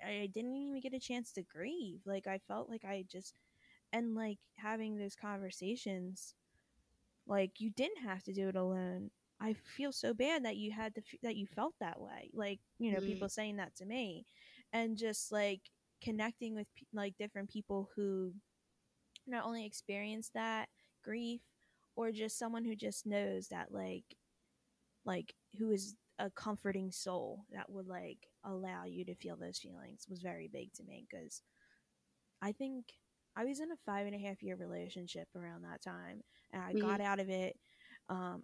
I didn't even get a chance to grieve. Like, I felt like I just, and like having those conversations, like you didn't have to do it alone. I feel so bad that you had that you felt that way. Like, people Mm. saying that to me, and just like connecting with like different people who not only experience that grief, or just someone who just knows that like who is a comforting soul that would like allow you to feel those feelings was very big to me, because I think I was in a 5.5 year relationship around that time, and I got Mm. out of it.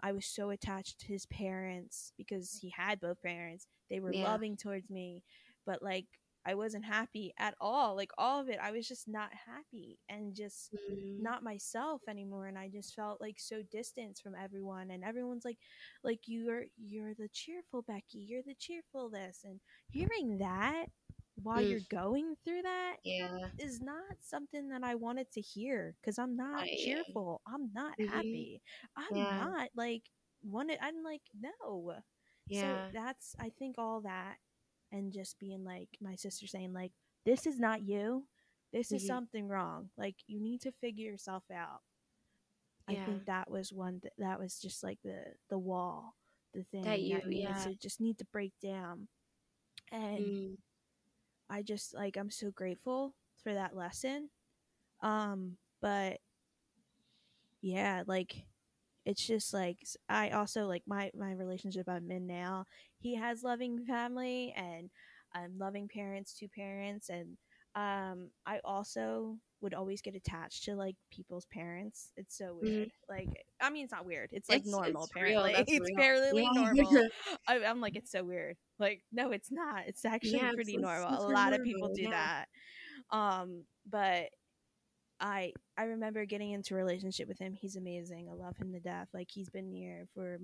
I was so attached to his parents because he had both parents. They were Yeah. loving towards me, but like I wasn't happy at all. Like, all of it, I was just not happy and just not myself anymore. And I just felt like so distanced from everyone. And everyone's like you're the cheerful Becky, you're the cheerful this. And hearing that while you're going through that is not something that I wanted to hear, because I'm not cheerful. I'm not happy. I'm not like wanted. I'm like, no. So that's, I think, all that. And just being like, my sister saying like, this is not you, this is something wrong, like you need to figure yourself out. I think that was one that was just like the wall, the thing that you just need to break down. And I just, like, I'm so grateful for that lesson, but yeah, like, it's just like, I also like my relationship I'm in now, he has loving family and loving parents, two parents, and I also would always get attached to like people's parents. It's so weird. Like, I mean, it's not weird, it's like normal, apparently it's fairly normal. I'm like, it's so weird. Like, no, it's not, it's actually pretty normal. A lot of people do that. But I remember getting into a relationship with him. He's amazing. I love him to death. Like, he's been here for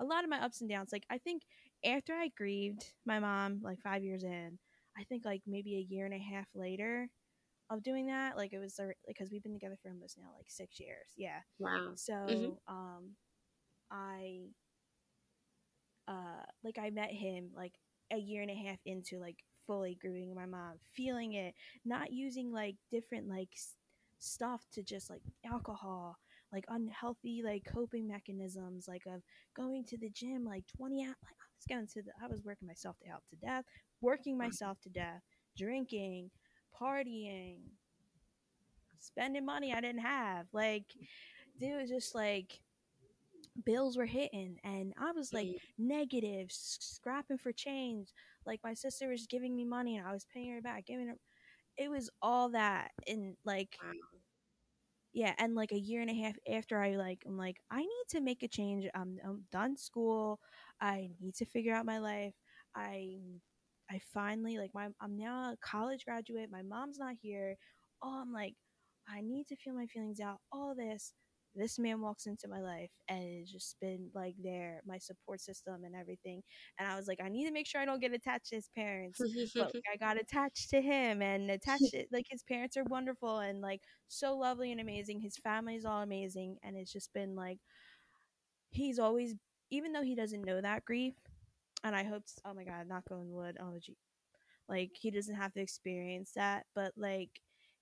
a lot of my ups and downs. Like, I think after I grieved my mom, like 5 years in, I think like maybe a year and a half later of doing that, like it was because we've been together for almost now like 6 years. Yeah. Wow. So I met him like a year and a half into like fully grieving my mom, feeling it, not using like different like stuff to just like alcohol, like unhealthy like coping mechanisms, like of going to the gym like 20 hours. Like, I was working myself out to death, drinking, partying, spending money I didn't have. Like, it was just like bills were hitting and I was like negative, scrapping for change. Like, my sister was giving me money and I was paying her back, it was all that. And like, yeah. And like a year and a half after, I'm like, I need to make a change. I'm done school. I need to figure out my life. I finally, like, I'm now a college graduate. My mom's not here. Oh, I'm like, I need to feel my feelings out. All this man walks into my life and it's just been like my support system and everything. And I was like, I need to make sure I don't get attached to his parents. But like, I got attached to him and attached to, like, his parents are wonderful and like so lovely and amazing. His family is all amazing. And it's just been like, he's always, even though he doesn't know that grief, and I hope, oh my God, knock on wood, oh gee, like he doesn't have to experience that, but like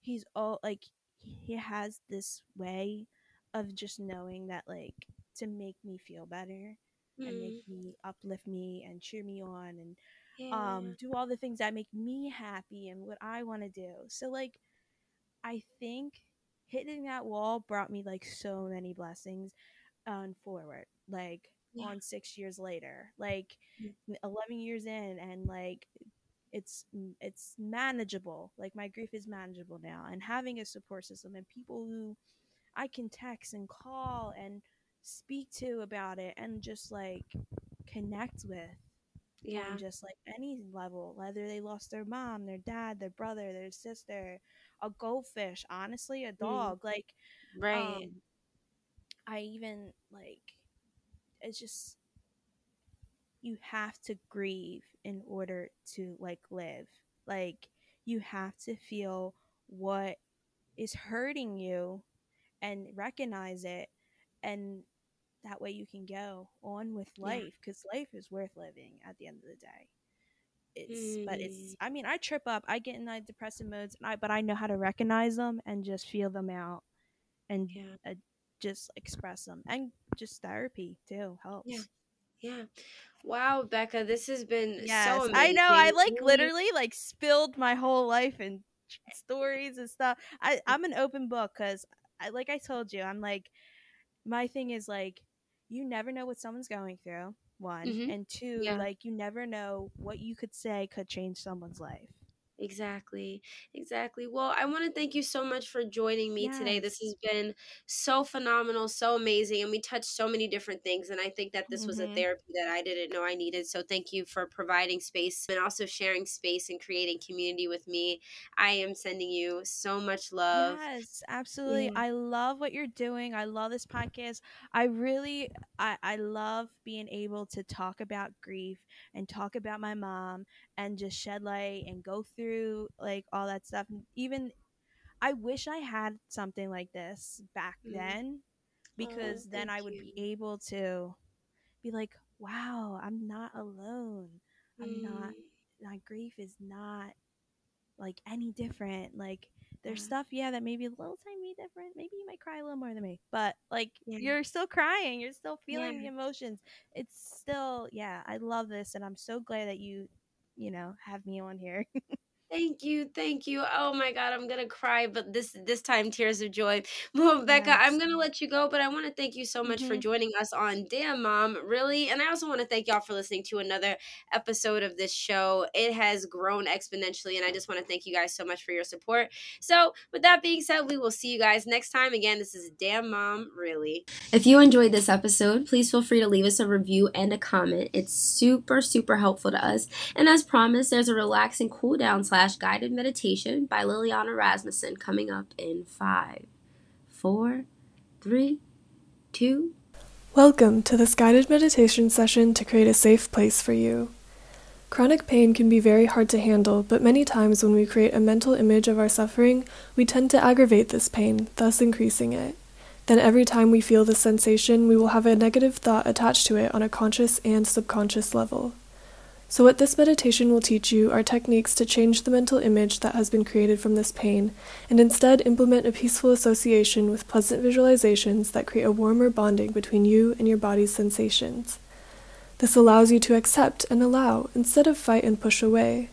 he's all like, he has this way of just knowing that, like, to make me feel better and make me uplift me and cheer me on and do all the things that make me happy and what I want to do. So like, I think hitting that wall brought me like so many blessings on forward, like on 6 years later, like 11 years in, and like it's manageable. Like, my grief is manageable now, and having a support system and people who I can text and call and speak to about it and just like connect with on just like any level, whether they lost their mom, their dad, their brother, their sister, a goldfish, honestly, a dog, like I even like, it's just, you have to grieve in order to like live. Like, you have to feel what is hurting you and recognize it, and that way you can go on with life, because life is worth living at the end of the day. It's but it's, I mean, I trip up, I get in like depressive modes, and I know how to recognize them and just feel them out and just express them, and just therapy too helps. Yeah. Wow, Becca, this has been so amazing. I know, I like literally like spilled my whole life and stories and stuff. I'm an open book, because like I told you, I'm like, my thing is like, you never know what someone's going through, one, and two, like, you never know what you could say could change someone's life. Exactly. Well, I want to thank you so much for joining me today. This has been so phenomenal, so amazing, and we touched so many different things, and I think that this was a therapy that I didn't know I needed. So thank you for providing space and also sharing space and creating community with me. I am sending you so much love. Yes, absolutely. I love what you're doing. I love this podcast. I love being able to talk about grief and talk about my mom and just shed light and go through like all that stuff. Even I wish I had something like this back then, because then I would be able to be like, wow, I'm not alone. I'm not, my grief is not like any different. Like there's stuff, that may be a little tiny different. Maybe you might cry a little more than me, but like you're still crying, you're still feeling the emotions. It's still, I love this, and I'm so glad that you know, have me on here. Thank you. Oh my God, I'm gonna cry, but this time tears of joy. Well, Becka, I'm gonna let you go, but I want to thank you so much for joining us on Damn, Mom, Really? And I also want to thank y'all for listening to another episode of this show. It has grown exponentially, and I just want to thank you guys so much for your support. So, with that being said, we will see you guys next time. Again, this is Damn, Mom, Really? If you enjoyed this episode, please feel free to leave us a review and a comment. It's super, super helpful to us. And as promised, there's a relaxing cool down /guided meditation by Liliana Rasmussen coming up in 5, 4, 3, 2. Welcome to this guided meditation session to create a safe place for you. Chronic pain can be very hard to handle, but many times when we create a mental image of our suffering, we tend to aggravate this pain, thus increasing it. Then every time we feel this sensation, we will have a negative thought attached to it on a conscious and subconscious level. So what this meditation will teach you are techniques to change the mental image that has been created from this pain, and instead implement a peaceful association with pleasant visualizations that create a warmer bonding between you and your body's sensations. This allows you to accept and allow, instead of fight and push away.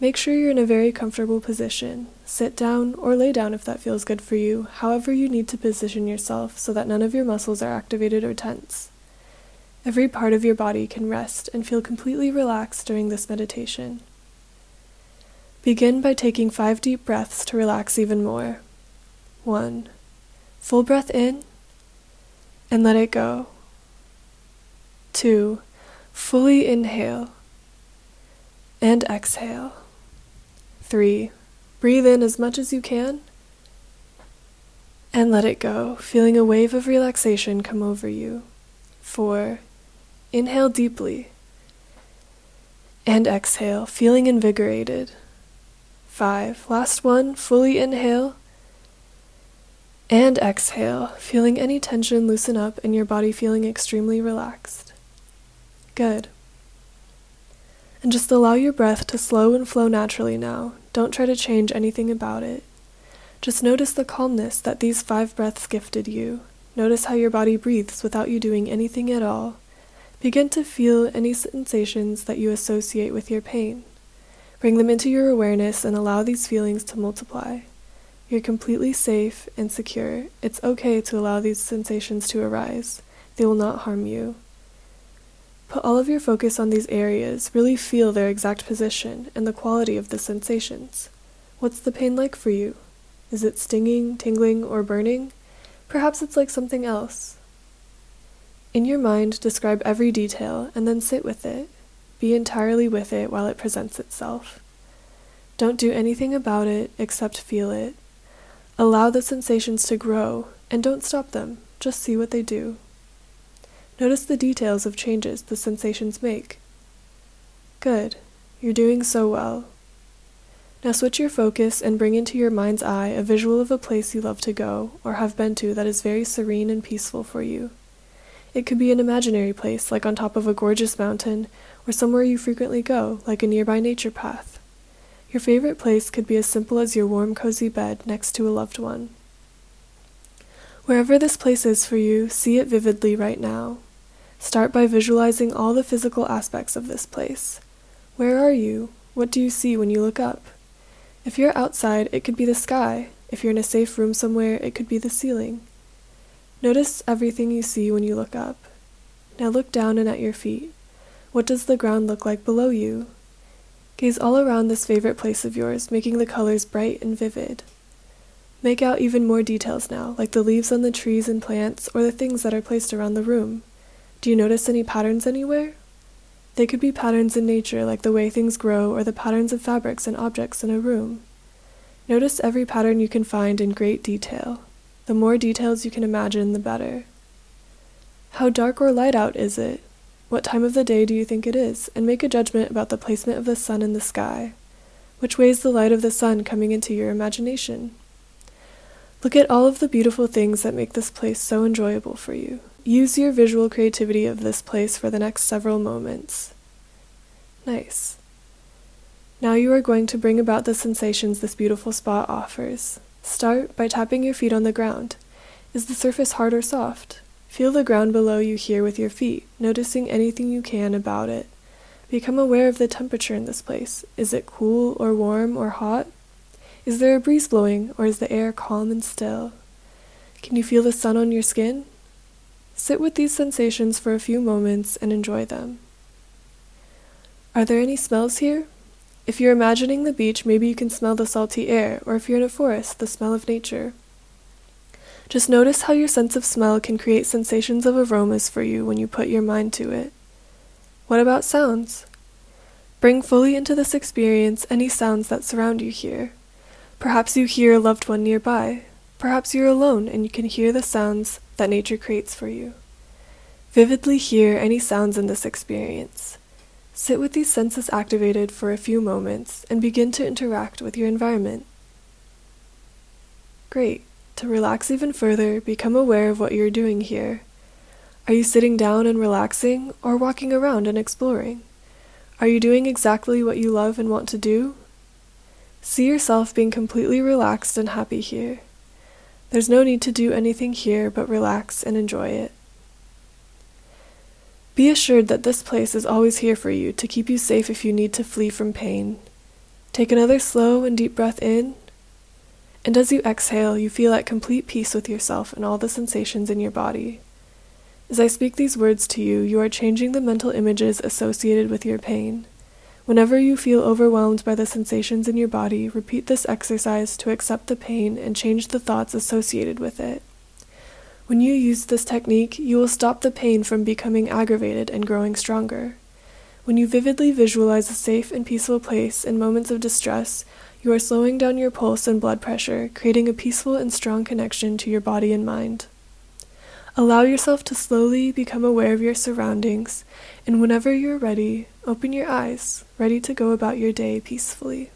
Make sure you're in a very comfortable position. Sit down or lay down if that feels good for you, however you need to position yourself so that none of your muscles are activated or tense. Every part of your body can rest and feel completely relaxed during this meditation. Begin by taking 5 deep breaths to relax even more. 1. Full breath in, and let it go. 2. Fully inhale, and exhale. 3. Breathe in as much as you can, and let it go, feeling a wave of relaxation come over you. 4. Inhale deeply, and exhale, feeling invigorated. 5. Last one, fully inhale, and exhale, feeling any tension loosen up and your body feeling extremely relaxed. Good. And just allow your breath to slow and flow naturally now. Don't try to change anything about it. Just notice the calmness that these 5 breaths gifted you. Notice how your body breathes without you doing anything at all. Begin to feel any sensations that you associate with your pain. Bring them into your awareness and allow these feelings to multiply. You're completely safe and secure. It's okay to allow these sensations to arise. They will not harm you. Put all of your focus on these areas. Really feel their exact position and the quality of the sensations. What's the pain like for you? Is it stinging, tingling, or burning? Perhaps it's like something else. In your mind, describe every detail and then sit with it. Be entirely with it while it presents itself. Don't do anything about it except feel it. Allow the sensations to grow and don't stop them, just see what they do. Notice the details of changes the sensations make. Good, you're doing so well. Now switch your focus and bring into your mind's eye a visual of a place you love to go or have been to that is very serene and peaceful for you. It could be an imaginary place, like on top of a gorgeous mountain, or somewhere you frequently go, like a nearby nature path. Your favorite place could be as simple as your warm, cozy bed next to a loved one. Wherever this place is for you, see it vividly right now. Start by visualizing all the physical aspects of this place. Where are you? What do you see when you look up? If you're outside, it could be the sky. If you're in a safe room somewhere, it could be the ceiling. Notice everything you see when you look up. Now look down and at your feet. What does the ground look like below you? Gaze all around this favorite place of yours, making the colors bright and vivid. Make out even more details now, like the leaves on the trees and plants, or the things that are placed around the room. Do you notice any patterns anywhere? They could be patterns in nature, like the way things grow, or the patterns of fabrics and objects in a room. Notice every pattern you can find in great detail. The more details you can imagine, the better. How dark or light out is it? What time of the day do you think it is? And make a judgment about the placement of the sun in the sky. Which way is the light of the sun coming into your imagination? Look at all of the beautiful things that make this place so enjoyable for you. Use your visual creativity of this place for the next several moments. Nice. Now you are going to bring about the sensations this beautiful spot offers. Start by tapping your feet on the ground. Is the surface hard or soft? Feel the ground below you here with your feet, noticing anything you can about it. Become aware of the temperature in this place. Is it cool or warm or hot? Is there a breeze blowing, or is the air calm and still? Can you feel the sun on your skin? Sit with these sensations for a few moments and enjoy them. Are there any smells here? If you're imagining the beach, maybe you can smell the salty air, or if you're in a forest, the smell of nature. Just notice how your sense of smell can create sensations of aromas for you when you put your mind to it. What about sounds? Bring fully into this experience any sounds that surround you here. Perhaps you hear a loved one nearby. Perhaps you're alone and you can hear the sounds that nature creates for you. Vividly hear any sounds in this experience. Sit with these senses activated for a few moments and begin to interact with your environment. Great. To relax even further, become aware of what you're doing here. Are you sitting down and relaxing, or walking around and exploring? Are you doing exactly what you love and want to do? See yourself being completely relaxed and happy here. There's no need to do anything here but relax and enjoy it. Be assured that this place is always here for you to keep you safe if you need to flee from pain. Take another slow and deep breath in, and as you exhale, you feel at complete peace with yourself and all the sensations in your body. As I speak these words to you, you are changing the mental images associated with your pain. Whenever you feel overwhelmed by the sensations in your body, repeat this exercise to accept the pain and change the thoughts associated with it. When you use this technique, you will stop the pain from becoming aggravated and growing stronger. When you vividly visualize a safe and peaceful place in moments of distress, you are slowing down your pulse and blood pressure, creating a peaceful and strong connection to your body and mind. Allow yourself to slowly become aware of your surroundings, and whenever you're ready, open your eyes, ready to go about your day peacefully.